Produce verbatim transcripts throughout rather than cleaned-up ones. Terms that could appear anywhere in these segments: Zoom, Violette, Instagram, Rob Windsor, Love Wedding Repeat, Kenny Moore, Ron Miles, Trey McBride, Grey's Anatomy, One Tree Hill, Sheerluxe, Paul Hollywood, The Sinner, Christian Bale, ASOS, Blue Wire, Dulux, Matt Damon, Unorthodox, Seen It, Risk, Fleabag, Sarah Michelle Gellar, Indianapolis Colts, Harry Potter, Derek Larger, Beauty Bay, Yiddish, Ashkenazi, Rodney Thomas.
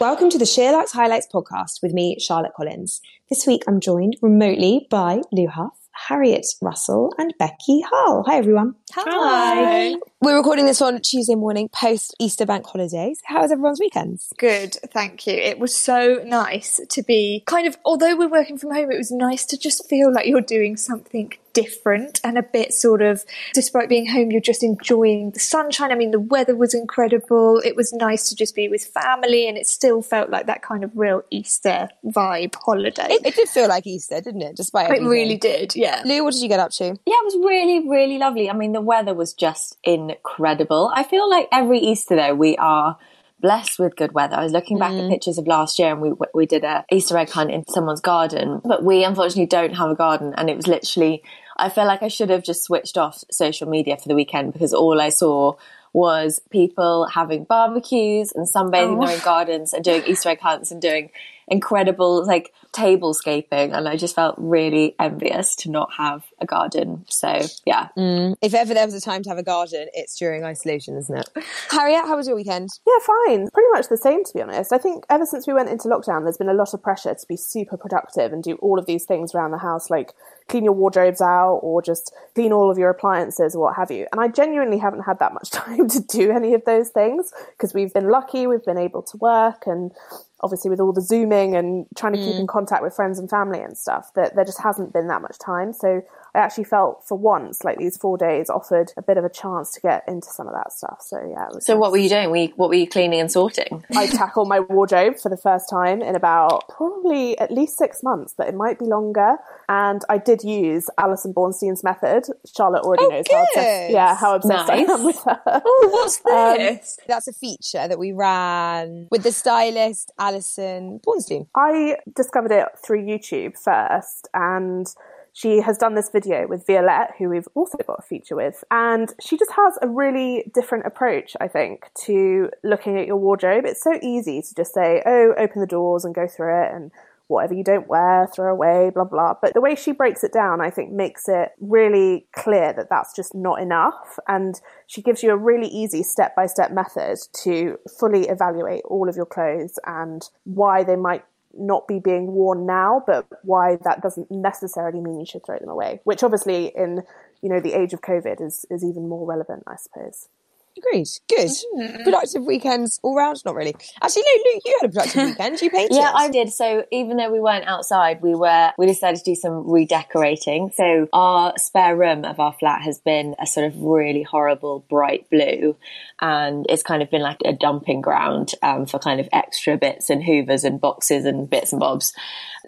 Welcome to the Sheerluxe Highlights podcast with me, Charlotte Collins. This week I'm joined remotely by Lou Huff, Harriet Russell and Becky Hall. Hi, everyone. Hi. Hi. We're recording this on Tuesday morning, post Easter bank holidays. How was everyone's weekends? Good, thank you. It was so nice to be kind of, although we're working from home, it was nice to just feel like you're doing something different and a bit sort of, despite being home, you're just enjoying the sunshine. I mean, the weather was incredible. It was nice to just be with family, and it still felt like that kind of real Easter vibe holiday. It, it did feel like Easter, didn't it? Despite everything. It really did, yeah. Lou, what did you get up to? Yeah, it was really, really lovely. I mean, the weather was just incredible. I feel like every Easter, though, we are blessed with good weather. I was looking back mm. at pictures of last year, and we we did a Easter egg hunt in someone's garden, but we unfortunately don't have a garden, and it was literally, I feel like I should have just switched off social media for the weekend, because all I saw was people having barbecues and sunbathing oh. in their own gardens and doing Easter egg hunts and doing incredible like tablescaping, and I just felt really envious to not have a garden. So yeah, mm. if ever there was a time to have a garden, it's during isolation, isn't it? Harriet, how was your weekend? Yeah, fine, pretty much the same, to be honest. I think ever since we went into lockdown, there's been a lot of pressure to be super productive and do all of these things around the house, like clean your wardrobes out or just clean all of your appliances or what have you. And I genuinely haven't had that much time to do any of those things, because we've been lucky, we've been able to work, and obviously with all the Zooming and trying to mm. keep in contact with friends and family and stuff, that there just hasn't been that much time. So I actually felt for once like these four days offered a bit of a chance to get into some of that stuff. So yeah. It was so nice. What were you doing? Were you, what were you cleaning and sorting? I tackled my wardrobe for the first time in about probably at least six months, but it might be longer. And I did use Alison Bornstein's method. Charlotte already oh, knows good. how obsessed, yeah, how obsessed nice. I am with her. Oh, what's this? Um, That's a feature that we ran with the stylist Alison Bornstein. I discovered it through YouTube first, and she has done this video with Violette, who we've also got a feature with, and she just has a really different approach, I think, to looking at your wardrobe. It's so easy to just say, oh, open the doors and go through it, and whatever you don't wear, throw away, blah, blah. But the way she breaks it down, I think, makes it really clear that that's just not enough. And she gives you a really easy step-by-step method to fully evaluate all of your clothes and why they might not be being worn now, but why that doesn't necessarily mean you should throw them away, which obviously in, you know, the age of COVID is is even more relevant, I suppose. Agreed. Good. Mm-hmm. Productive weekends all round. Not really. Actually, no, Luke, you had a productive weekend. You painted. Yeah, I did. So even though we weren't outside, we were. We decided to do some redecorating. So our spare room of our flat has been a sort of really horrible bright blue, and it's kind of been like a dumping ground um, for kind of extra bits and hoovers and boxes and bits and bobs.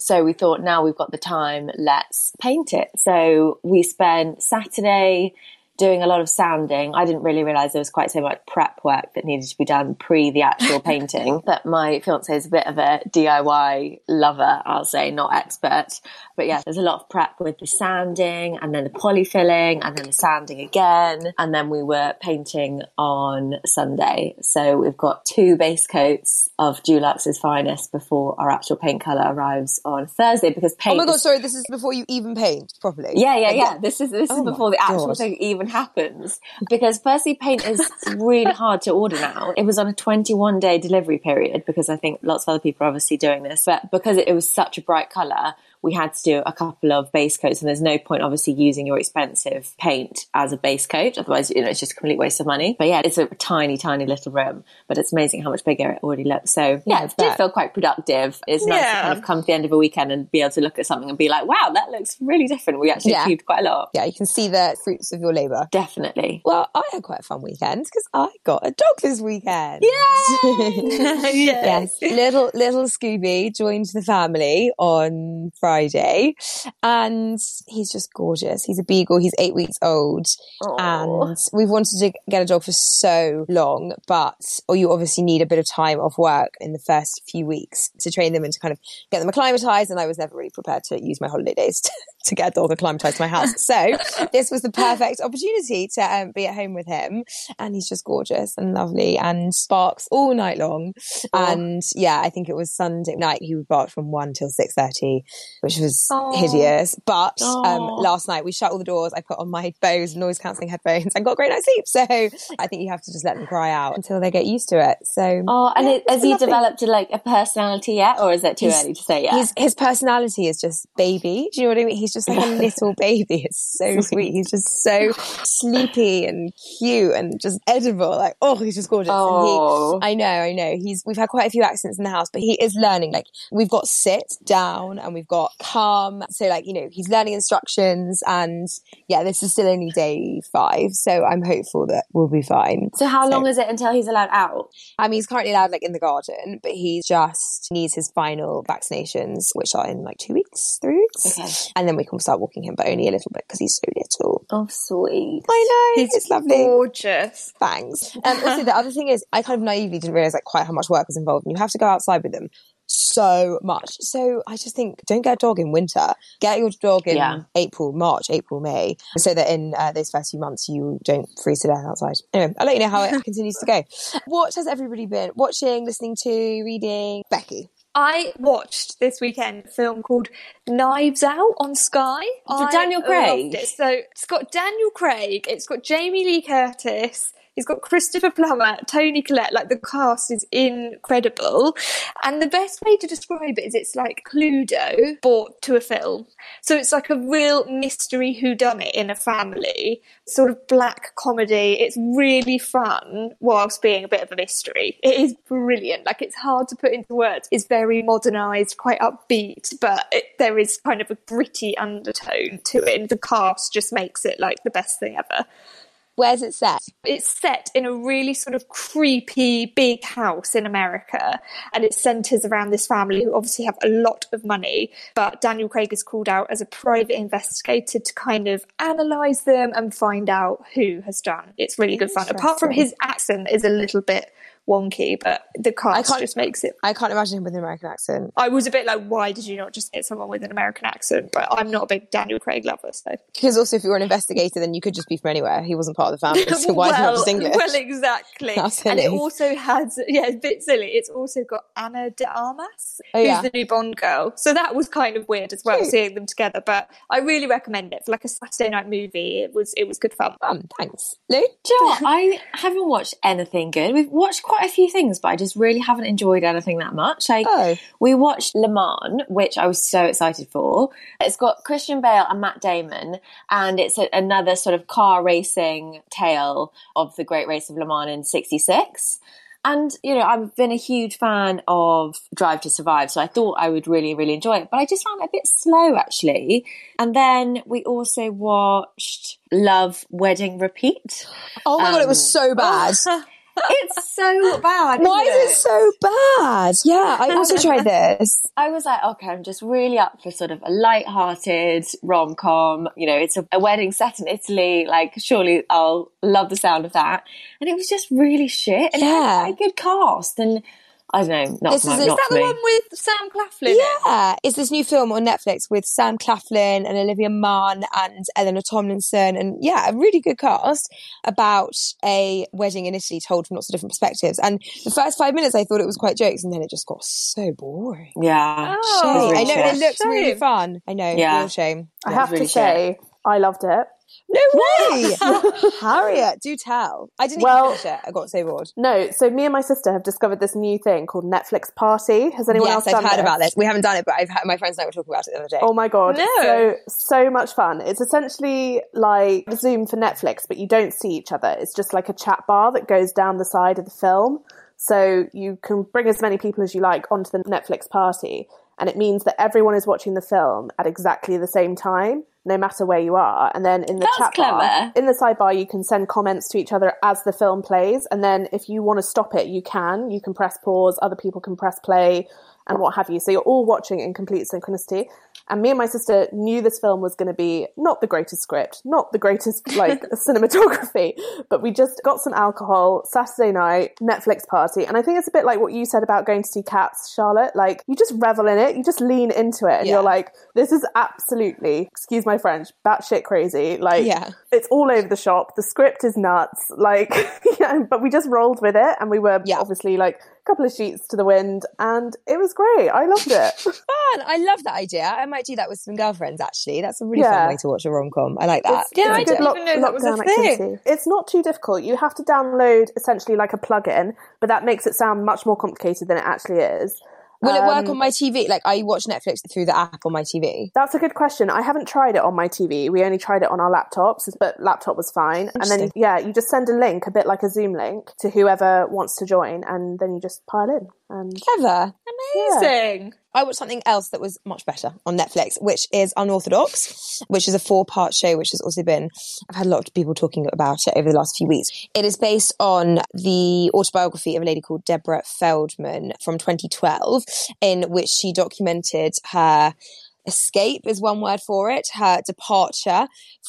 So we thought, now we've got the time, let's paint it. So we spent Saturday doing a lot of sanding. I didn't really realise there was quite so much prep work that needed to be done pre the actual painting. But my fiancé is a bit of a D I Y lover, I'll say, not expert. But yeah, there's a lot of prep with the sanding and then the polyfilling and then the sanding again. And then we were painting on Sunday. So we've got two base coats of Dulux's finest before our actual paint colour arrives on Thursday, because paint... Oh my God, sorry, this is before you even paint properly. Yeah, yeah, yeah. This is, this is oh before the actual God. thing even happens, because firstly paint is really hard to order now. It was on a twenty-one day delivery period, because I think lots of other people are obviously doing this, but because it was such a bright colour, we had to do a couple of base coats, and there's no point obviously using your expensive paint as a base coat, otherwise, you know, it's just a complete waste of money. But yeah, it's a tiny tiny little room, but it's amazing how much bigger it already looks. So yeah, it did feel quite productive. It's nice yeah. to kind of come to the end of a weekend and be able to look at something and be like, wow, that looks really different. We actually yeah. achieved quite a lot. Yeah, you can see the fruits of your labour. Definitely. Well, I had quite a fun weekend because I got a dog this weekend. Yay! yes. yes. Little little Scooby joined the family on Friday. Friday, and he's just gorgeous. He's a beagle. He's eight weeks old. Aww. And we've wanted to get a dog for so long, but or you obviously need a bit of time off work in the first few weeks to train them and to kind of get them acclimatized. And I was never really prepared to use my holiday days to, to get a dog acclimatized to my house. So this was the perfect opportunity to um, be at home with him. And he's just gorgeous and lovely and barks all night long. Aww. And yeah, I think it was Sunday night. He would bark from one till six thirty, which was Aww. Hideous. But um, last night we shut all the doors. I put on my Bose noise cancelling headphones and got a great night's sleep. So I think you have to just let them cry out until they get used to it. So, oh, and yeah, it, has he lovely. developed like a personality yet, or is it too he's, early to say yet? His, his personality is just baby. Do you know what I mean? He's just like a little baby. It's so sweet. He's just so sleepy and cute and just edible. Like, oh, he's just gorgeous. Oh. And he, I know, I know. He's we've had quite a few accidents in the house, but he is learning. Like, we've got sit down and we've got calm. So like, you know, he's learning instructions, and yeah, this is still only day five. So I'm hopeful that we'll be fine. So how so, long is it until he's allowed out? I mean, he's currently allowed like in the garden, but he just needs his final vaccinations, which are in like two weeks, three weeks. Okay. And then we can start walking him, but only a little bit because he's so little. Oh, sweet. I know. He's it's lovely. Gorgeous. Thanks. And um, also the other thing is I kind of naively didn't realise like quite how much work was involved, and you have to go outside with them. So much. So I just think don't get a dog in winter. Get your dog in yeah. April, March, April, May, so that in uh, those first few months you don't freeze to death outside. Anyway, I'll let you know how it continues to go. What has everybody been watching, listening to, reading? Becky. I watched this weekend a film called Knives Out on Sky. For Daniel Craig. It. So it's got Daniel Craig, it's got Jamie Lee Curtis, he's got Christopher Plummer, Tony Collette. Like, the cast is incredible. And the best way to describe it is it's like Cluedo brought to a film. So it's like a real mystery whodunit in a family, sort of black comedy. It's really fun whilst being a bit of a mystery. It is brilliant. Like, it's hard to put into words. It's very modernised, quite upbeat, but it, there is kind of a gritty undertone to it. And the cast just makes it like the best thing ever. Where's it set? It's set in a really sort of creepy big house in America, and it centres around this family who obviously have a lot of money, but Daniel Craig is called out as a private investigator to kind of analyse them and find out who has done. It's really good fun. Apart from his accent is a little bit wonky, but the cast just makes it. I can't imagine him with an American accent. I was a bit like, why did you not just get someone with an American accent? But I'm not a big Daniel Craig lover, so. Because also, if you were an investigator, then you could just be from anywhere. He wasn't part of the family, so why well, not just English? Well, exactly. And it also has, yeah, it's a bit silly. It's also got Anna de Armas, oh, who's yeah. the new Bond girl. So that was kind of weird as well, Cute. seeing them together. But I really recommend it for like a Saturday night movie. It was it was good fun. Um, thanks, Lou. Do you know what? I haven't watched anything good. We've watched quite a few things, but I just really haven't enjoyed anything that much. Like, oh. we watched Le Mans, which I was so excited for. It's got Christian Bale and Matt Damon, and it's a, another sort of car racing tale of the Great Race of Le Mans in sixty-six. And, you know, I've been a huge fan of Drive to Survive, so I thought I would really, really enjoy it. But I just found it a bit slow, actually. And then we also watched Love, Wedding, Repeat. Oh, my um, God, it was so bad. It's so bad. Why isn't is it? it so bad? Yeah, I also tried this. I was like, okay, I'm just really up for sort of a light-hearted rom-com. You know, it's a, a wedding set in Italy. Like, surely I'll love the sound of that. And it was just really shit. And yeah. it was a good cast. And I don't know. Not, this my, is, not is that me. The one with Sam Claflin? Yeah. It's this new film on Netflix with Sam Claflin and Olivia Munn and Eleanor Tomlinson. And yeah, a really good cast about a wedding in Italy told from lots of different perspectives. And the first five minutes I thought it was quite jokes, and then it just got so boring. Yeah. Oh, really I know. Shame. It looks shame. really fun. I know. Yeah. Real shame. I have really to say, shame. I loved it. No way! Harriet, do tell. I didn't well, even finish it. I got so bored. No, so me and my sister have discovered this new thing called Netflix Party. Has anyone yes, else I've done Yes, I've heard this? about this. We haven't done it, but I've had, my friends and I were talking about it the other day. Oh my God. No. So, so much fun. It's essentially like Zoom for Netflix, but you don't see each other. It's just like a chat bar that goes down the side of the film. So you can bring as many people as you like onto the Netflix Party. And it means that everyone is watching the film at exactly the same time, no matter where you are. And then in the That's chat clever. bar, in the sidebar, you can send comments to each other as the film plays. And then if you want to stop it, you can. You can press pause. Other people can press play. and what have you. So you're all watching in complete synchronicity. And me and my sister knew this film was going to be not the greatest script, not the greatest, like, cinematography, but we just got some alcohol, Saturday night, Netflix party. And I think it's a bit like what you said about going to see Cats, Charlotte. Like, you just revel in it, you just lean into it, and yeah. you're like, this is absolutely, excuse my French, batshit crazy. Like, yeah. it's all over the shop. The script is nuts. Like, yeah, but we just rolled with it, and we were yeah. obviously, like, couple of sheets to the wind, and it was great. I loved it. Fun. I love that idea. I might do that with some girlfriends, actually. That's a really yeah. fun way to watch a rom-com. I like that. It's, yeah, it's I didn't lock, even know that was a thing. Activity. It's not too difficult. You have to download essentially like a plug-in, but that makes it sound much more complicated than it actually is. Will um, it work on my T V? Like, I watch Netflix through the app on my T V. That's a good question. I haven't tried it on my T V. We only tried it on our laptops, but laptop was fine. And then, yeah, you just send a link, a bit like a Zoom link, to whoever wants to join, and then you just pile in. And, clever. Amazing. Yeah. I watched something else that was much better on Netflix, which is Unorthodox, which is a four-part show, which has also been, I've had a lot of people talking about it over the last few weeks. It is based on the autobiography of a lady called Deborah Feldman from twenty twelve, in which she documented her escape, is one word for it, her departure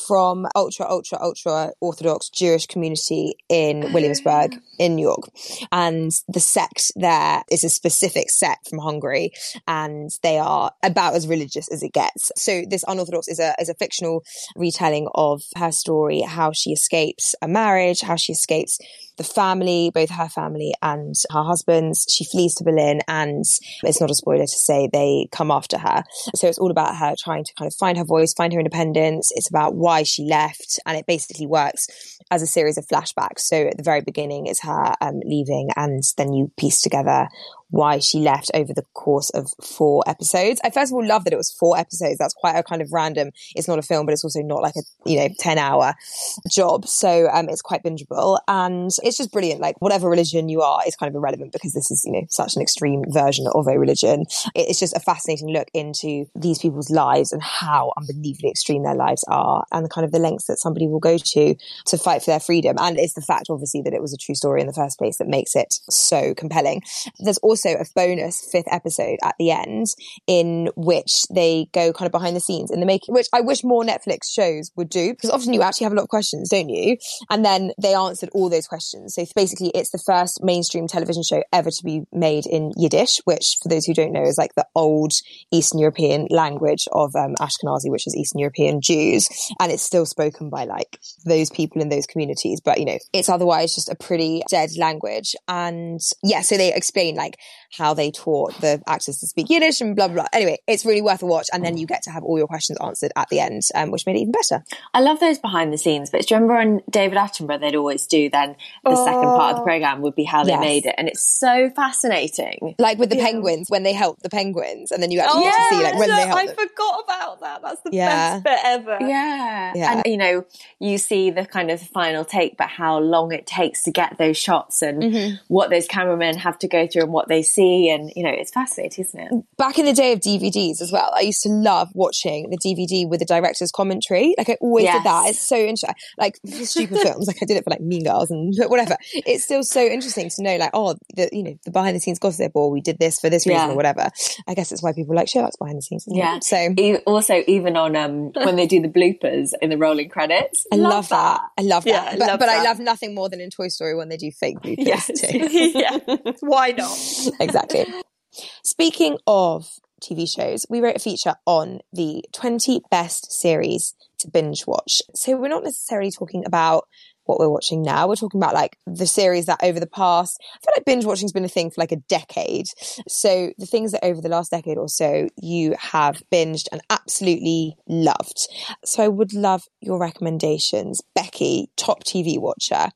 from ultra, ultra, ultra Orthodox Jewish community in Williamsburg in New York. And the sect there is a specific sect from Hungary, and they are about as religious as it gets. So this Unorthodox is a, is a fictional retelling of her story, how she escapes a marriage, how she escapes the family, both her family and her husband's. She flees to Berlin, and it's not a spoiler to say they come after her. So it's all about her trying to kind of find her voice, find her independence. It's about why she left, and it basically works as a series of flashbacks. So at the very beginning is her um, leaving, and then you piece together why she left over the course of four episodes. I first of all love that it was four episodes. That's quite a kind of random, it's not a film, but it's also not like a, you know, ten hour job. So um, it's quite bingeable, and it's just brilliant. Like, whatever religion you are is kind of irrelevant, because this is, you know, such an extreme version of a religion. It's just a fascinating look into these people's lives and how unbelievably extreme their lives are, and the kind of the lengths that somebody will go to to fight for their freedom. And it's the fact, obviously, that it was a true story in the first place that makes it so compelling. There's also So a bonus fifth episode at the end, in which they go kind of behind the scenes in the making, which I wish more Netflix shows would do, because often you actually have a lot of questions, don't you? And then they answered all those questions. So basically, it's the first mainstream television show ever to be made in Yiddish, which, for those who don't know, is like the old Eastern European language of um, Ashkenazi, which is Eastern European Jews, and it's still spoken by like those people in those communities, but you know, it's otherwise just a pretty dead language. And yeah, so they explain like how they taught the actors to speak Yiddish and blah, blah, blah. Anyway, it's really worth a watch. And then you get to have all your questions answered at the end, um, which made it even better. I love those behind the scenes bits. Do you remember on David Attenborough, they'd always do then the oh. second part of the programme would be how they yes. made it. And it's so fascinating. Like with the yeah. penguins, when they helped the penguins. And then you actually oh, get to yeah, see like when no, they helped I them. forgot about that. That's the yeah. best bit ever. Yeah. yeah. And, you know, you see the kind of final take, but how long it takes to get those shots and mm-hmm. what those cameramen have to go through and what they see, and you know, it's fascinating, isn't it? Back in the day of D V Ds as well, I used to love watching the D V D with the director's commentary. Like, I always yes. did that. It's so interesting. Like, stupid films, like I did it for like Mean Girls and whatever. It's still so interesting to know, like, oh, the, you know, the behind the scenes gossip, or we did this for this reason yeah. or whatever. I guess it's why people like Sheerluxe behind the scenes, isn't yeah. it? So e- also even on um when they do the bloopers in the rolling credits, I love, love that. that. I love yeah, that. I but, love but that. I love nothing more than in Toy Story when they do fake bloopers yes. too. yeah, why not? Exactly. Speaking of T V shows, we wrote a feature on the twenty best series to binge watch. So we're not necessarily talking about what we're watching now. We're talking about like the series that over the past, I feel like binge watching has been a thing for like a decade. So the things that over the last decade or so you have binged and absolutely loved. So I would love your recommendations. Becky, top T V watcher,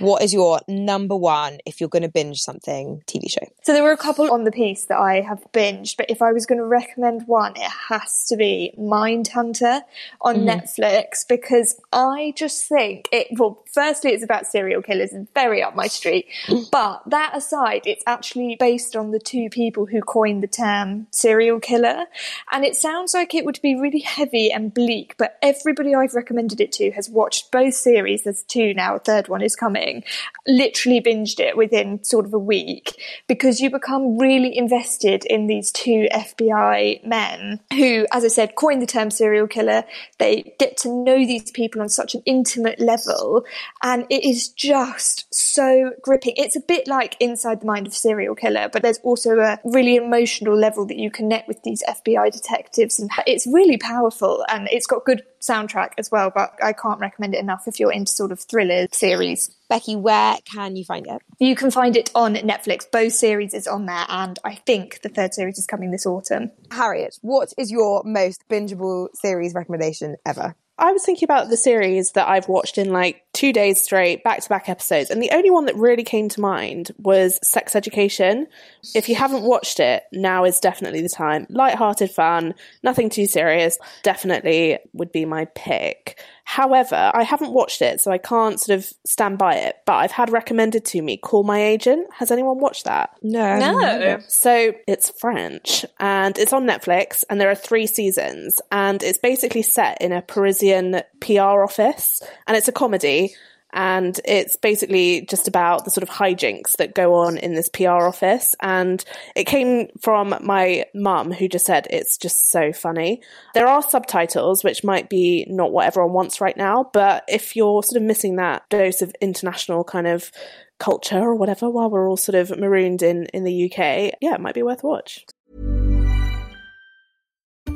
what is your number one if you're going to binge something T V show? So there were a couple on the piece that I have binged, but if I was going to recommend one, it has to be Mindhunter on mm. Netflix, because I just think it will firstly, it's about serial killers and very up my street. But that aside, it's actually based on the two people who coined the term serial killer. And it sounds like it would be really heavy and bleak, but everybody I've recommended it to has watched both series. There's two now, a third one is coming. Literally binged it within sort of a week, because you become really invested in these two F B I men who, as I said, coined the term serial killer. They get to know these people on such an intimate level, and it is just so gripping. It's a bit like Inside the Mind of Serial Killer, but there's also a really emotional level that you connect with these F B I detectives, and it's really powerful, and it's got good soundtrack as well, but I can't recommend it enough if you're into sort of thriller series. Becky, where can you find it? You can find it on Netflix. Both series is on there, and I think the third series is coming this autumn. Harriet, what is your most bingeable series recommendation ever? I was thinking about the series that I've watched in like two days straight, back-to-back episodes, and the only one that really came to mind was Sex Education. If you haven't watched it, now is definitely the time. Light-hearted fun, nothing too serious, definitely would be my pick. However, I haven't watched it, so I can't sort of stand by it, but I've had recommended to me Call My Agent. Has anyone watched that? No. No. So it's French, and it's on Netflix, and there are three seasons, and it's basically set in a Parisian P R office, and it's a comedy, and it's basically just about the sort of hijinks that go on in this P R office. And it came from my mum, who just said it's just so funny. There are subtitles, which might be not what everyone wants right now, but if you're sort of missing that dose of international kind of culture or whatever while we're all sort of marooned in in the U K, yeah, it might be worth a watch.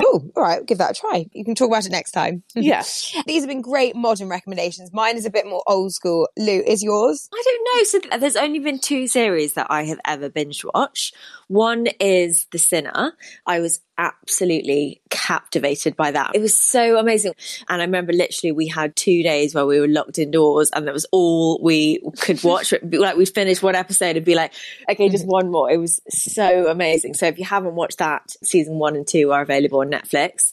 Oh, all right, give that a try. You can talk about it next time. Yes. These have been great modern recommendations. Mine is a bit more old school. Lou, is yours? I don't know. So th- there's only been two series that I have ever binge watched. One is The Sinner. I was absolutely captivated by that. It was so amazing. And I remember literally we had two days where we were locked indoors and that was all we could watch. Like we'd finish one episode and be like, okay, just one more. It was so amazing. So if you haven't watched that, season one and two are available on Netflix.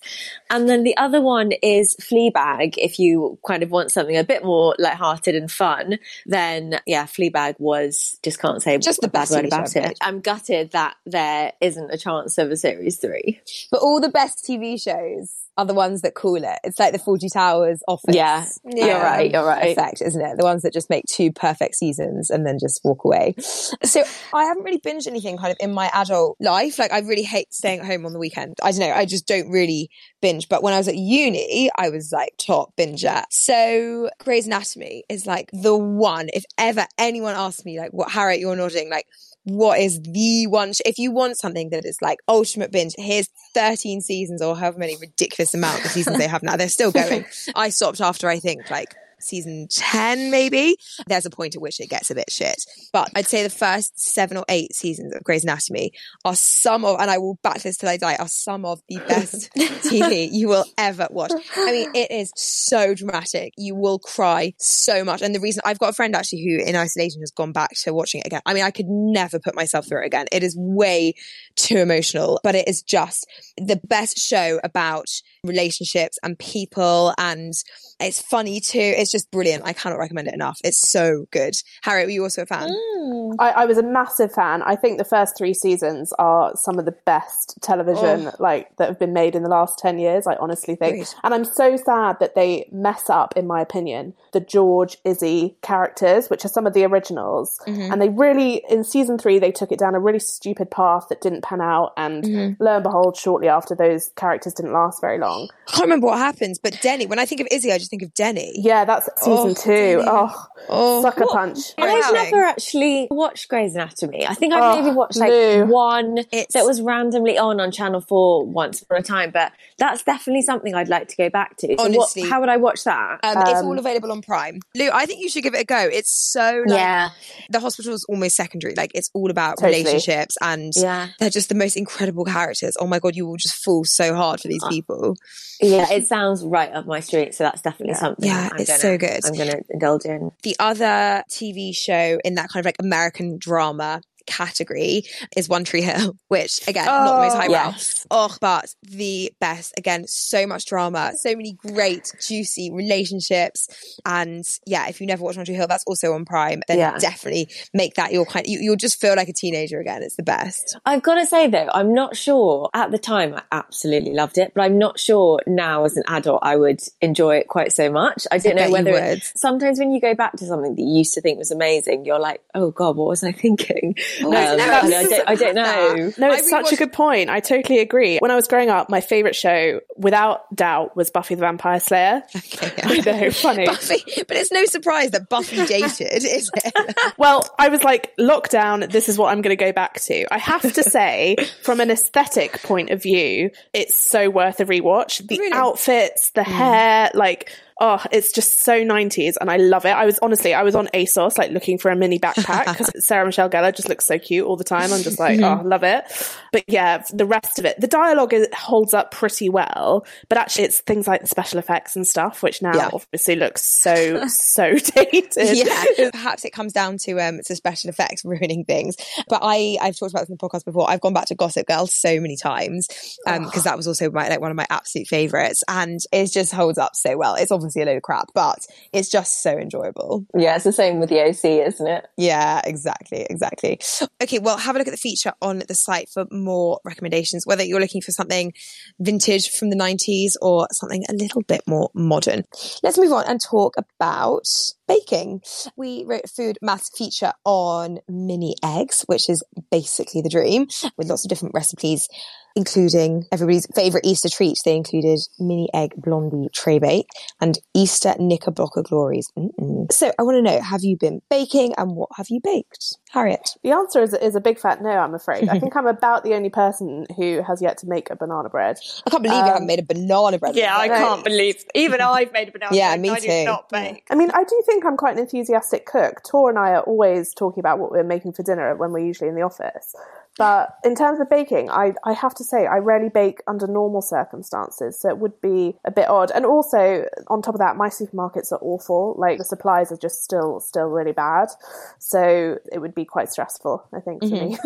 And then the other one is Fleabag. If you kind of want something a bit more lighthearted and fun, then yeah, Fleabag was, just can't say just the best word about it. I'm gutted that there isn't a chance of a series three. But all the best T V shows are the ones that call it. It's like the Forty Towers Office. Yeah, yeah. You're right, you're right. Effect, isn't it? The ones that just make two perfect seasons and then just walk away. So I haven't really binged anything kind of in my adult life. Like I really hate staying at home on the weekend. I don't know, I just don't really binge. But when I was at uni, I was like top binger. So Grey's Anatomy is like the one. If ever anyone asks me like, what, Harriet, you're nodding, like, what is the one sh- if you want something that is like ultimate binge, here's thirteen seasons or however many ridiculous amount of seasons they have now. They're still going. I stopped after I think like season ten maybe. There's a point at which it gets a bit shit, but I'd say the first seven or eight seasons of Grey's Anatomy are some of, and I will back this till I die, are some of the best T V you will ever watch. I mean, it is so dramatic, you will cry so much. And the reason, I've got a friend actually who in isolation has gone back to watching it again. I mean, I could never put myself through it again. It is way too emotional, but it is just the best show about relationships and people, and it's funny too. It's just brilliant. I cannot recommend it enough. It's so good. Harriet, were you also a fan? Mm. I, I was a massive fan. I think the first three seasons are some of the best television oh. like that have been made in the last ten years, I honestly think. Great. And I'm so sad that they mess up, in my opinion, the George, Izzy characters, which are some of the originals. Mm-hmm. And they really, in season three, they took it down a really stupid path that didn't pan out. And mm-hmm. lo and behold, shortly after, those characters didn't last very long. I can't remember what happens, but Denny, when I think of Izzy, I just think of Denny. Yeah, that's season oh, two. Denny. Oh, oh, sucker what? punch. I've never actually watched Grey's Anatomy. I think I've oh, maybe watched like no. one it's... that was randomly on on Channel four once upon a time, but that's definitely something I'd like to go back to. So Honestly. What, how would I watch that? Um, um, it's all available on Prime. Lou, I think you should give it a go. It's so like, yeah. the hospital's almost secondary. Like it's all about totally. relationships and yeah. they're just the most incredible characters. Oh my God, you will just fall so hard for these people. Yeah, it sounds right up my street. So that's definitely yeah. something. Yeah, I'm it's gonna, so good. I'm going to indulge in. The other T V show in that kind of like American drama category is One Tree Hill, which again, oh, not the most highbrow. Yes. Oh, but the best. Again, so much drama, so many great, juicy relationships. And yeah, if you never watched One Tree Hill, that's also on Prime. Then yeah. definitely make that your kind. You, you'll just feel like a teenager again. It's the best. I've got to say though, I'm not sure. At the time, I absolutely loved it, but I'm not sure now as an adult I would enjoy it quite so much. I don't I know whether. It, sometimes when you go back to something that you used to think was amazing, you're like, oh God, what was I thinking? Oh, no, um, no, no, I, don't, I don't know. No, it's such a good point. I totally agree. When I was growing up, my favourite show, without doubt, was Buffy the Vampire Slayer. Okay, yeah. I know, funny. Buffy, but it's no surprise that Buffy dated, is it? Well, I was like, lockdown, this is what I'm going to go back to. I have to say, from an aesthetic point of view, it's so worth a rewatch. The really? outfits, the mm. hair, like... oh, it's just so nineties and I love it. I was honestly, I was on ASOS like looking for a mini backpack because Sarah Michelle Gellar just looks so cute all the time. I'm just like, oh, love it. But yeah, the rest of it, the dialogue is, holds up pretty well, but actually it's things like the special effects and stuff, which now yeah. obviously looks so, so dated. Yeah, perhaps it comes down to um, it's the special effects ruining things. But I, I've talked about this in the podcast before. I've gone back to Gossip Girl so many times because um, oh. that was also my, like one of my absolute favourites, and it just holds up so well. It's obviously see a load of crap, but it's just so enjoyable. Yeah, it's the same with the O C, isn't it? Yeah, exactly, exactly. Okay, well, have a look at the feature on the site for more recommendations, whether you're looking for something vintage from the nineties or something a little bit more modern. Let's move on and talk about baking. We wrote a food maths feature on mini eggs, which is basically the dream, with lots of different recipes, including everybody's favourite Easter treat. They included mini egg blondie tray bake and Easter knickerbocker glories. Mm-mm. So I want to know, have you been baking and what have you baked? Harriet? The answer is, is a big fat no, I'm afraid. I think I'm about the only person who has yet to make a banana bread. I can't believe um, you haven't made a banana bread. Yeah, I can't believe. Even I've made a banana yeah, bread. Yeah, me I too. I do not bake. I mean, I do think I'm quite an enthusiastic cook. Tor and I are always talking about what we're making for dinner when we're usually in the office. But in terms of baking, I, I have to say I rarely bake under normal circumstances, so it would be a bit odd. And also, on top of that, my supermarkets are awful. Like, the supplies are just still still really bad. So it would be quite stressful, I think, for mm-hmm. me.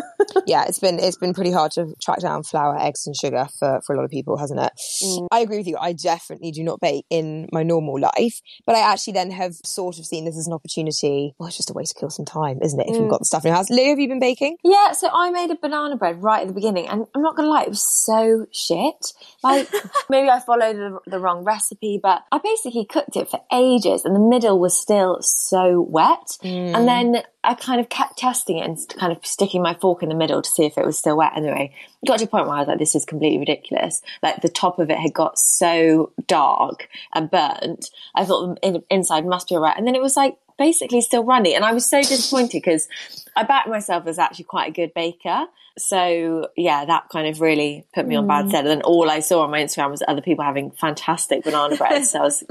Yeah, it's been it's been pretty hard to track down flour, eggs and sugar for, for a lot of people, hasn't it? Mm. I agree with you. I definitely do not bake in my normal life. But I actually then have sort of seen this as an opportunity. Well, it's just a way to kill some time, isn't it, if mm. you've got the stuff in your house. Lou, have you been baking? Yeah, so I made a banana bread right at the beginning, and I'm not gonna lie, it was so shit. Like, maybe I followed the, the wrong recipe, but I basically cooked it for ages and the middle was still so wet. Mm. And then I kind of kept testing it and kind of sticking my fork in the middle to see if it was still wet. Anyway, it got to a point where I was like, this is completely ridiculous. Like, the top of it had got so dark and burnt. I thought the inside must be all right, and then it was like basically still runny, and I was so disappointed because I backed myself as actually quite a good baker. So yeah, that kind of really put me on mm. bad stead. And then all I saw on my Instagram was other people having fantastic banana bread, so I was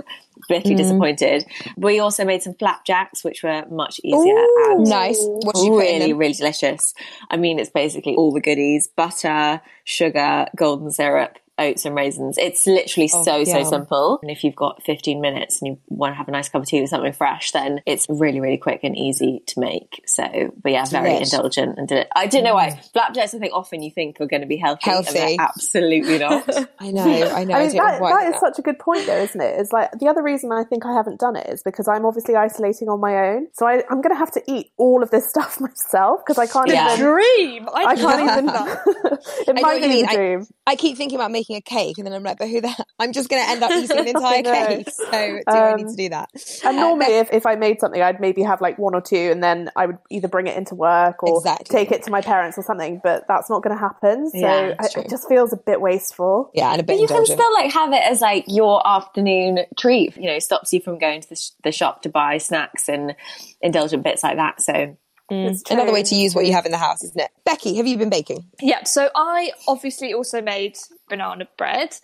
bitterly mm. disappointed. We also made some flapjacks, which were much easier. Ooh, and nice. What did you put in them? Really, really delicious. I mean, it's basically all the goodies: butter, sugar, golden syrup, oats and raisins. It's literally oh, so, yum. so simple. And if you've got fifteen minutes and you want to have a nice cup of tea with something fresh, then it's really, really quick and easy to make. So, but yeah, very yes. indulgent and did it. I don't know why. Flapjacks, I think often you think are going to be healthy. Healthy. And absolutely not. I know, I know. I mean, I that, know that is that. Such a good point though, isn't it? It's like the other reason I think I haven't done it is because I'm obviously isolating on my own. So I, I'm going to have to eat all of this stuff myself because I can't yeah. even. Dream. I, I can't even. It I might be a dream. I, I keep thinking about making a cake and then I'm like, but who the hell? I'm just going to end up eating an entire cake. So do um, I need to do that? And normally uh, if, if I made something, I'd maybe have like one or two and then I would either bring it into work or exactly. take it to my parents or something, but that's not going to happen. So yeah, I, it just feels a bit wasteful. Yeah, and a bit but you indulgent. Can still like have it as like your afternoon treat, you know, stops you from going to the, sh- the shop to buy snacks and indulgent bits like that. So Mm. another way to use what you have in the house, isn't it? Becky, have you been baking? Yeah, so I obviously also made banana bread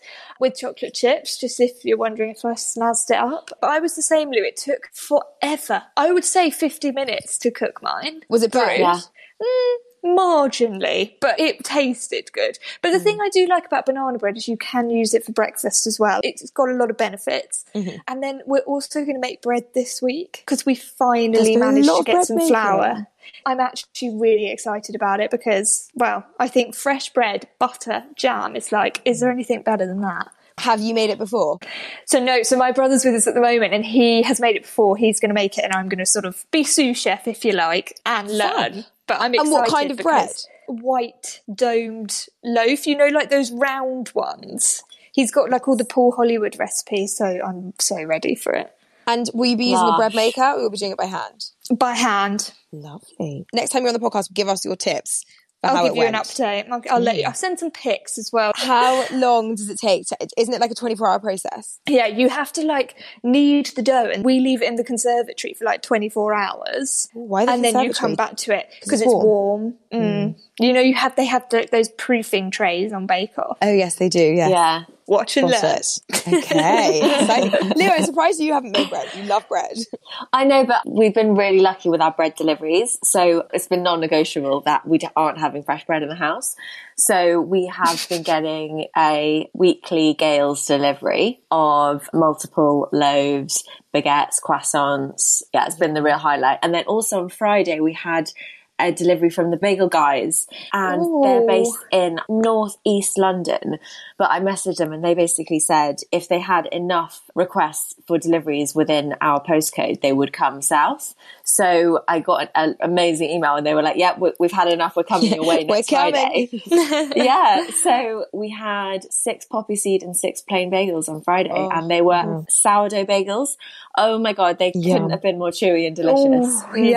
with chocolate chips, just if you're wondering if I snazzed it up. But I was the same, Lou. It took forever. I would say fifty minutes to cook mine. Was it brown? Yeah. Mm. Marginally, but it tasted good. But the mm. thing I do like about banana bread is you can use it for breakfast as well. It's got a lot of benefits. Mm-hmm. And then we're also going to make bread this week because we finally managed to get some flour. I'm actually really excited about it because, well, I think fresh bread, butter, jam, it's like, is there anything better than that? Have you made it before? So no, so my brother's with us at the moment and he has made it before. He's going to make it and I'm going to sort of be sous chef, if you like, and learn. Fun. But I'm excited. And what kind of bread? White domed loaf, you know, like those round ones. He's got like all the Paul Hollywood recipes, so I'm so ready for it. And will you be using Lush. a bread maker or will you be doing it by hand? By hand. Lovely. Next time you're on the podcast, give us your tips. I'll give you went. an update. I'll, I'll let you. I'll send some pics as well. How long does it take? To, isn't it like a twenty-four hour process? Yeah, you have to like knead the dough, and we leave it in the conservatory for like twenty-four hours. Why the And then you come back to it because it's warm. It's warm. Mm. Mm. You know, you have they have the, those proofing trays on Bake Off. Oh yes, they do. Yeah. Yeah. Watch and learn. Okay. Lou, I'm surprised you haven't made bread. You love bread. I know, but we've been really lucky with our bread deliveries. So it's been non-negotiable that we aren't having fresh bread in the house. So we have been getting a weekly Gales delivery of multiple loaves, baguettes, croissants. Yeah, it's been the real highlight. And then also on Friday, we had a delivery from the Bagel Guys, and Ooh. they're based in North East London, but I messaged them and they basically said if they had enough requests for deliveries within our postcode they would come south. So I got an, an amazing email and they were like, yeah, we, we've had enough, we're coming yeah, away next Friday. Yeah, so we had six poppy seed and six plain bagels on Friday, oh, and they were oh. sourdough bagels. Oh my god, they Yum. couldn't have been more chewy and delicious. Ooh, yummy.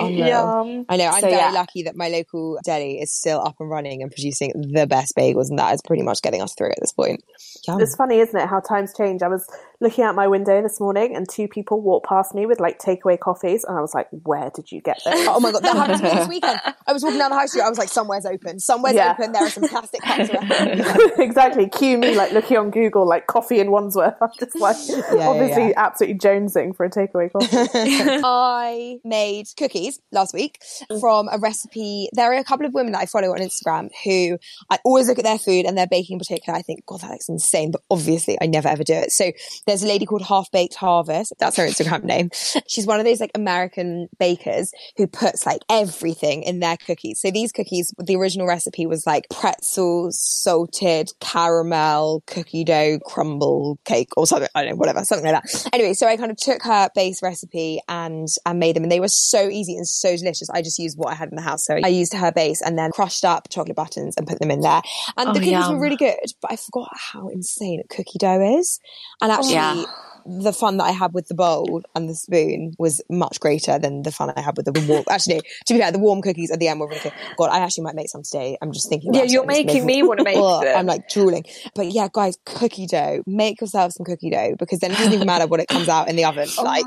Oh, Yum. I know. I'm so, very yeah. lucky that my local deli is still up and running and producing the best bagels, and that is pretty much getting us through at this point. Yum. It's funny, isn't it, how times change. I was looking out my window this morning and two people walked past me with like takeaway coffees and I was like, where did you get those? Oh my god, that happened to me this weekend. I was walking down the high street, I was like, somewhere's open, somewhere's yeah. open, there are some plastic cups around. Exactly, cue me like looking on Google like coffee in Wandsworth. I'm just like yeah, obviously yeah, yeah. absolutely jonesing for a takeaway coffee. I made cookies last week from a recipe. There are a couple of women that I follow on Instagram who I always look at their food and their baking in particular. I think, god, that looks insane, but obviously I never ever do it. So there's a lady called Half Baked Harvest. That's her Instagram name. She's one of those like American bakers who puts like everything in their cookies. So these cookies, the original recipe was like pretzels, salted caramel, cookie dough, crumble cake or something. I don't know, whatever, something like that. Anyway, so I kind of took her base recipe and, and made them, and they were so easy and so delicious. I just used what I had in the house. So I used her base and then crushed up chocolate buttons and put them in there. And oh, the cookies yum. were really good, but I forgot how insane a cookie dough is. And actually, yeah. the fun that I had with the bowl and the spoon was much greater than the fun I had with the warm. Actually, to be fair, the warm cookies at the end were really good. God, I actually might make some today. I'm just thinking. Yeah, you're making me want to make them. I'm like drooling. But yeah, guys, cookie dough. Make yourself some cookie dough because then it doesn't even matter what it comes out in the oven. Like,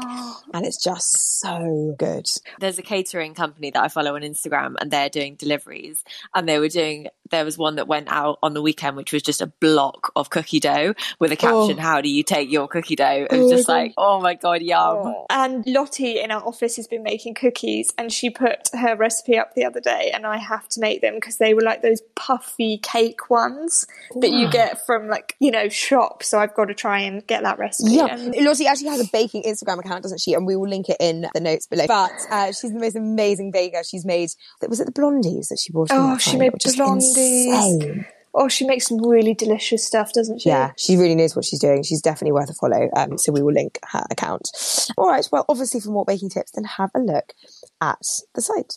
and it's just so good. There's a catering company that I follow on Instagram and they're doing deliveries and they were doing there was one that went out on the weekend, which was just a block of cookie dough with a caption, oh. how do you take your cookie dough? It was oh just like, oh my God, yum. Oh. And Lottie in our office has been making cookies, and she put her recipe up the other day, and I have to make them because they were like those puffy cake ones wow. that you get from like, you know, shop. So I've got to try and get that recipe. Yeah. And- Lottie actually has a baking Instagram account, doesn't she? And we will link it in the notes below. But uh, she's the most amazing baker. She's made, was it the blondies that she bought? Oh, she made blondies. Oh, she makes some really delicious stuff, doesn't she? Yeah, she really knows what she's doing. She's definitely worth a follow. Um, so we will link her account. All right. Well, obviously, for more baking tips, then have a look at the site.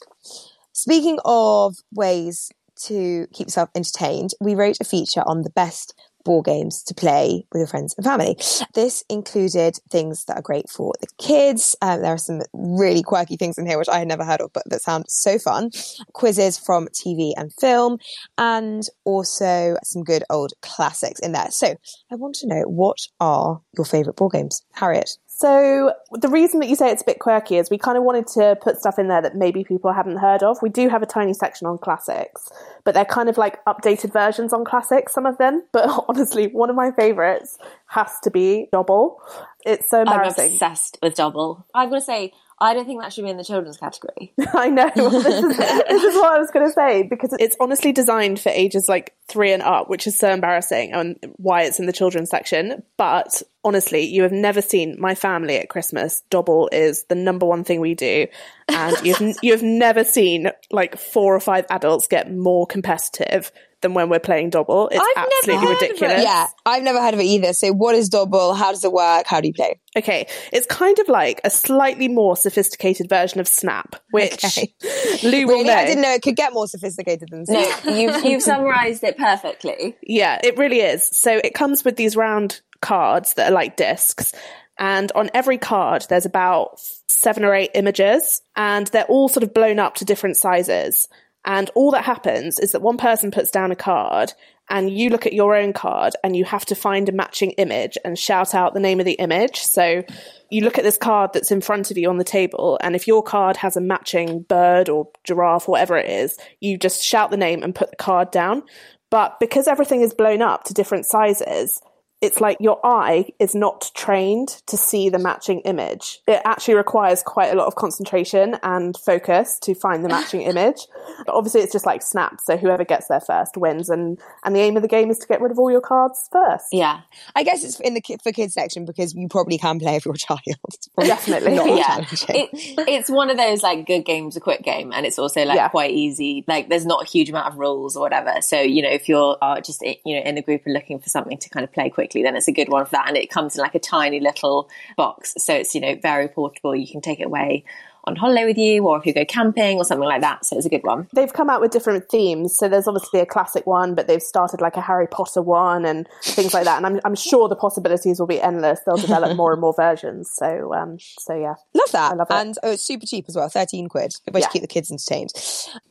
Speaking of ways to keep yourself entertained, we wrote a feature on the best board games to play with your friends and family. This included things that are great for the kids. Um, there are some really quirky things in here which I had never heard of, but that sound so fun. Quizzes from T V and film, and also some good old classics in there. So I want to know, what are your favourite board games? Harriet? So the reason that you say it's a bit quirky is we kind of wanted to put stuff in there that maybe people haven't heard of. We do have a tiny section on classics, but they're kind of like updated versions on classics, some of them. But honestly, one of my favourites has to be Dobble. It's so embarrassing. I'm obsessed with Dobble. I've got to say, I don't think that should be in the children's category. I know. Well, this, is, this is what I was going to say, because it's honestly designed for ages like three and up, which is so embarrassing and why it's in the children's section. But honestly, you have never seen my family at Christmas. Dobble is the number one thing we do. And you've, you've never seen like four or five adults get more competitive than when we're playing Dobble. It's I've absolutely ridiculous. It. Yeah, I've never heard of it either. So what is Dobble? How does it work? How do you play? Okay, it's kind of like a slightly more sophisticated version of Snap, which okay. Lou will really? know. I didn't know it could get more sophisticated than Snap. No, you've, you've summarised it perfectly. Yeah, it really is. So it comes with these round cards that are like discs. And on every card, there's about seven or eight images. And they're all sort of blown up to different sizes. And all that happens is that one person puts down a card and you look at your own card and you have to find a matching image and shout out the name of the image. So you look at this card that's in front of you on the table, and if your card has a matching bird or giraffe or whatever it is, you just shout the name and put the card down. But because everything is blown up to different sizes, it's like your eye is not trained to see the matching image. It actually requires quite a lot of concentration and focus to find the matching image. But obviously, it's just like Snap, so whoever gets there first wins. And, and the aim of the game is to get rid of all your cards first. Yeah. I guess it's in the ki- for kids section because you probably can play if you're a child. It's definitely. Yeah. It, it's one of those like good games, a quick game. And it's also like yeah. quite easy. Like there's not a huge amount of rules or whatever. So, you know, if you're uh, just, you know, in the group and looking for something to kind of play quickly, then it's a good one for that. And it comes in like a tiny little box, so it's, you know, very portable. You can take it away on holiday with you, or if you go camping or something like that. So it's a good one. They've come out with different themes, so there's obviously a classic one, but they've started like a Harry Potter one and things like that. And I'm, I'm sure the possibilities will be endless. They'll develop more and more versions. So um so yeah, love that. I love it. And oh, it's super cheap as well, thirteen quid. Good way yeah. to keep the kids entertained.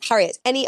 Harriet, any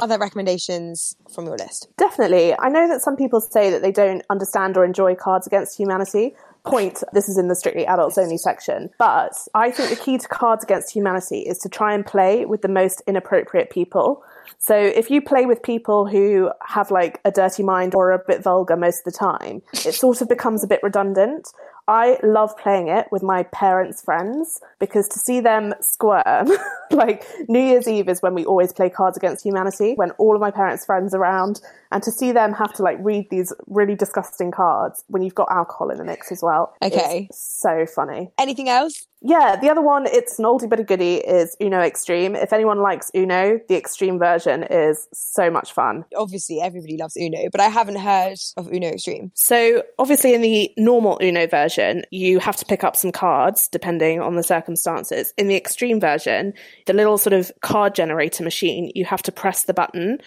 Other recommendations from your list? Definitely. I know that some people say that they don't understand or enjoy Cards Against Humanity. Point, this is in the strictly adults only section, but I think the key to Cards Against Humanity is to try and play with the most inappropriate people. So if you play with people who have like a dirty mind or a bit vulgar most of the time, it sort of becomes a bit redundant. I love playing it with my parents' friends, because to see them squirm, like New Year's Eve is when we always play Cards Against Humanity, when all of my parents' friends are around, and to see them have to like read these really disgusting cards when you've got alcohol in the mix as well. Okay. It's so funny. Anything else? Yeah, the other one, it's an oldie but a goodie, is Uno Extreme. If anyone likes Uno, the extreme version is so much fun. Obviously, everybody loves Uno, but I haven't heard of Uno Extreme. So obviously in the normal Uno version, you have to pick up some cards depending on the circumstances. In the extreme version, the little sort of card generator machine, you have to press the button.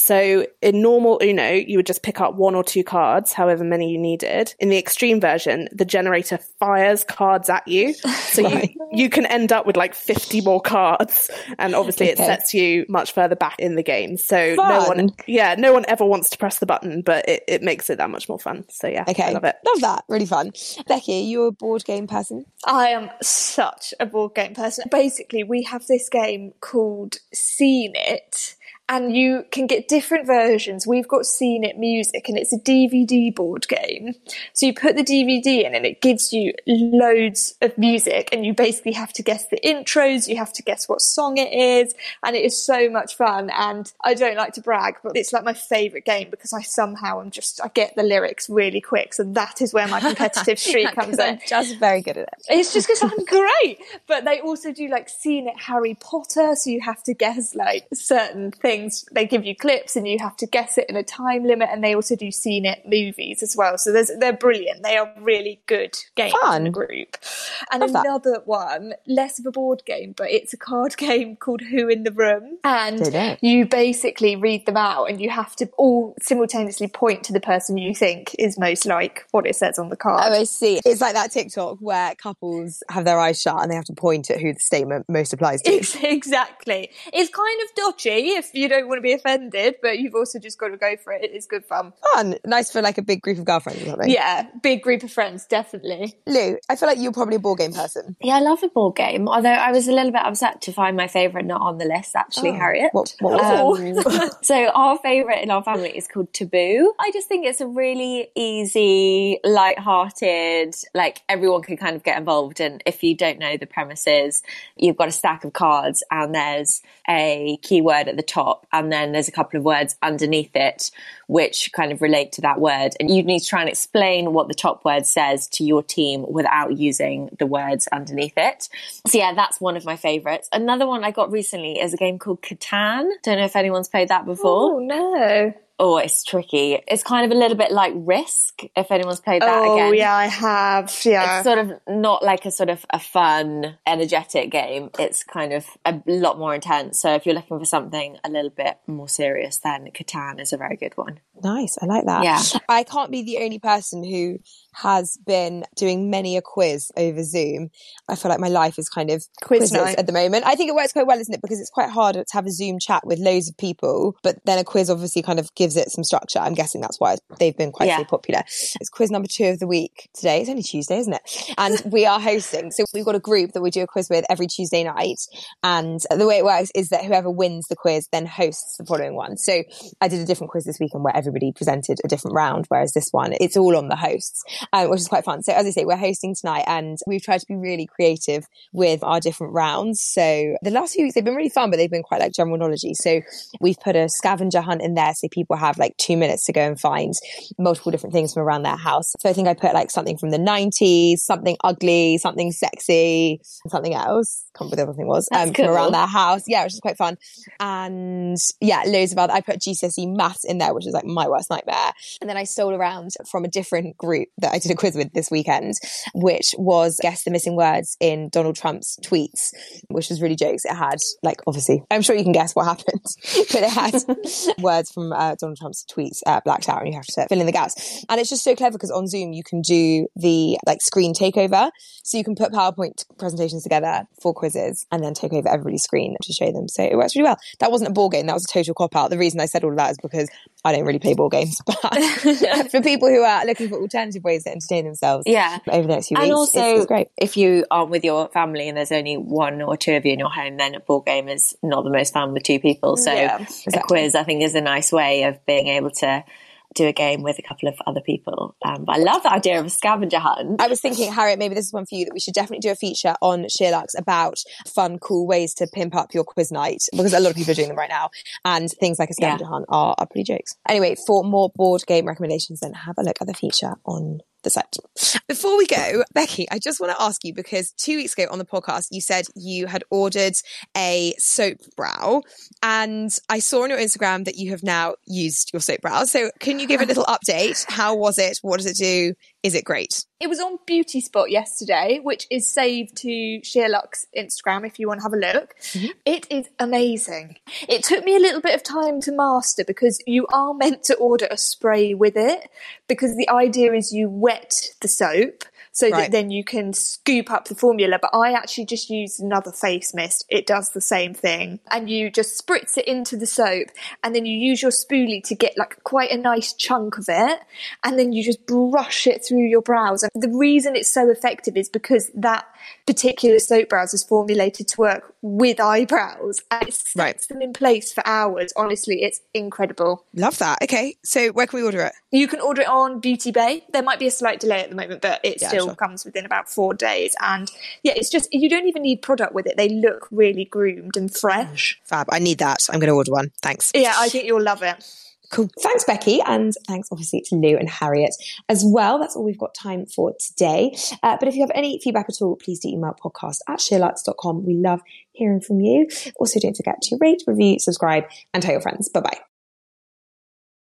So in normal Uno, you would just pick up one or two cards, however many you needed. In the extreme version, the generator fires cards at you. So right. you, you can end up with like fifty more cards. And obviously okay. it sets you much further back in the game. So fun. no one, yeah, no one ever wants to press the button, but it, it makes it that much more fun. So yeah, okay. I love it. Love that. Really fun. Becky, are you a board game person? I am such a board game person. Basically, we have this game called Seen It. And you can get different versions. We've got Seen It Music, and it's a D V D board game. So you put the D V D in, and it gives you loads of music, and you basically have to guess the intros, you have to guess what song it is, and it is so much fun. And I don't like to brag, but it's like my favourite game because I somehow am just, I get the lyrics really quick. So that is where my competitive streak comes in. I'm just very good at it. It's just because I'm great. But they also do like Seen It Harry Potter, so you have to guess like certain things. They give you clips and you have to guess it in a time limit, and they also do Seen It movies as well. So there's, they're brilliant. They are really good games in the group. And Love another that. one, less of a board game, but it's a card game called Who in the Room. And you basically read them out, and you have to all simultaneously point to the person you think is most like what it says on the card. Oh, I see. It's like that TikTok where couples have their eyes shut and they have to point at who the statement most applies to. It's, exactly. It's kind of dodgy if you don't want to be offended, but you've also just got to go for it. It is good fun. Fun. Nice for like a big group of girlfriends or something. Yeah, big group of friends, definitely. Lou, I feel like you're probably a board game person. Yeah, I love a board game, although I was a little bit upset to find my favourite not on the list, actually, oh. Harriet. What, what was um, it? So our favourite in our family is called Taboo. I just think it's a really easy, light-hearted, like everyone can kind of get involved, and if you don't know the premises, you've got a stack of cards and there's a keyword at the top, and then there's a couple of words underneath it which kind of relate to that word, and you need to try and explain what the top word says to your team without using the words underneath it. So yeah, that's one of my favourites. Another one I got recently is a game called Catan. Don't know if anyone's played that before. Oh no. Oh, it's tricky. It's kind of a little bit like Risk, if anyone's played that oh, again. Oh, yeah, I have. Yeah. It's sort of not like a sort of a fun, energetic game. It's kind of a lot more intense. So if you're looking for something a little bit more serious, then Catan is a very good one. Nice. I like that. Yeah. I can't be the only person who has been doing many a quiz over Zoom. I feel like my life is kind of quiz night at the moment. I think it works quite well, isn't it? Because it's quite hard to have a Zoom chat with loads of people, but then a quiz obviously kind of gives it some structure. I'm guessing that's why they've been quite yeah. so popular. It's quiz number two of the week today. It's only Tuesday, isn't it? And we are hosting. So we've got a group that we do a quiz with every Tuesday night. And the way it works is that whoever wins the quiz then hosts the following one. So I did a different quiz this weekend where everybody presented a different round, whereas this one, it's all on the hosts. Um, which is quite fun. So as I say, we're hosting tonight and we've tried to be really creative with our different rounds. So the last few weeks, they've been really fun, but they've been quite like general knowledge-y. So we've put a scavenger hunt in there so people have like two minutes to go and find multiple different things from around their house. So I think I put like something from the nineties, something ugly, something sexy, something else. Can't remember what the other thing was. Um, cool. From around their house. Yeah, which is quite fun. And yeah, loads of other. I put G C S E maths in there, which is like my worst nightmare. And then I stole around from a different group that I did a quiz with this weekend, which was guess the missing words in Donald Trump's tweets, which was really jokes. It had, like, obviously, I'm sure you can guess what happened, but it had words from uh, Donald Trump's tweets uh, blacked out, and you have to fill in the gaps. And it's just so clever because on Zoom you can do the like screen takeover, so you can put PowerPoint presentations together for quizzes and then take over everybody's screen to show them. So it works really well. That wasn't a ball game. That was a total cop out. The reason I said all of that is because I don't really play ball games, but for people who are looking for alternative ways to entertain themselves yeah. over the next few and weeks. And also, it's, it's great. If you are with your family and there's only one or two of you in your home, then a board game is not the most fun with two people. So yeah, exactly. A quiz, I think, is a nice way of being able to do a game with a couple of other people. Um, but I love the idea of a scavenger hunt. I was thinking, Harriet, maybe this is one for you, that we should definitely do a feature on Sheerluxe about fun, cool ways to pimp up your quiz night, because a lot of people are doing them right now. And things like a scavenger yeah. hunt are, are pretty jokes. Anyway, for more board game recommendations, then have a look at the feature on the set. Before we go, Becky, I just want to ask you, because two weeks ago on the podcast, you said you had ordered a soap brow, and I saw on your Instagram that you have now used your soap brow. So can you give a little update? How was it? What does it do? Is it great? It was on Beauty Spot yesterday, which is saved to Sheerluxe Instagram if you want to have a look. Mm-hmm. It is amazing. It took me a little bit of time to master, because you are meant to order a spray with it, because the idea is you wet the soap so right. that then you can scoop up the formula. But I actually just used another face mist. It does the same thing. And you just spritz it into the soap, and then you use your spoolie to get like quite a nice chunk of it. And then you just brush it through your brows. And the reason it's so effective is because that particular soap brows is formulated to work with eyebrows. And it sets right. them in place for hours. Honestly, it's incredible. Love that. Okay. So where can we order it? You can order it on Beauty Bay. There might be a slight delay at the moment, but it's yeah. still comes within about four days. And yeah, it's just, you don't even need product with it. They look really groomed and fresh. Fab. I need that. I'm going to order one. Thanks. Yeah, I think you'll love it. Cool. Thanks, Becky. And thanks, obviously, to Lou and Harriet as well. That's all we've got time for today. Uh, but if you have any feedback at all, please do email podcast at sheerluxe dot com. We love hearing from you. Also, don't forget to rate, review, subscribe, and tell your friends. Bye-bye.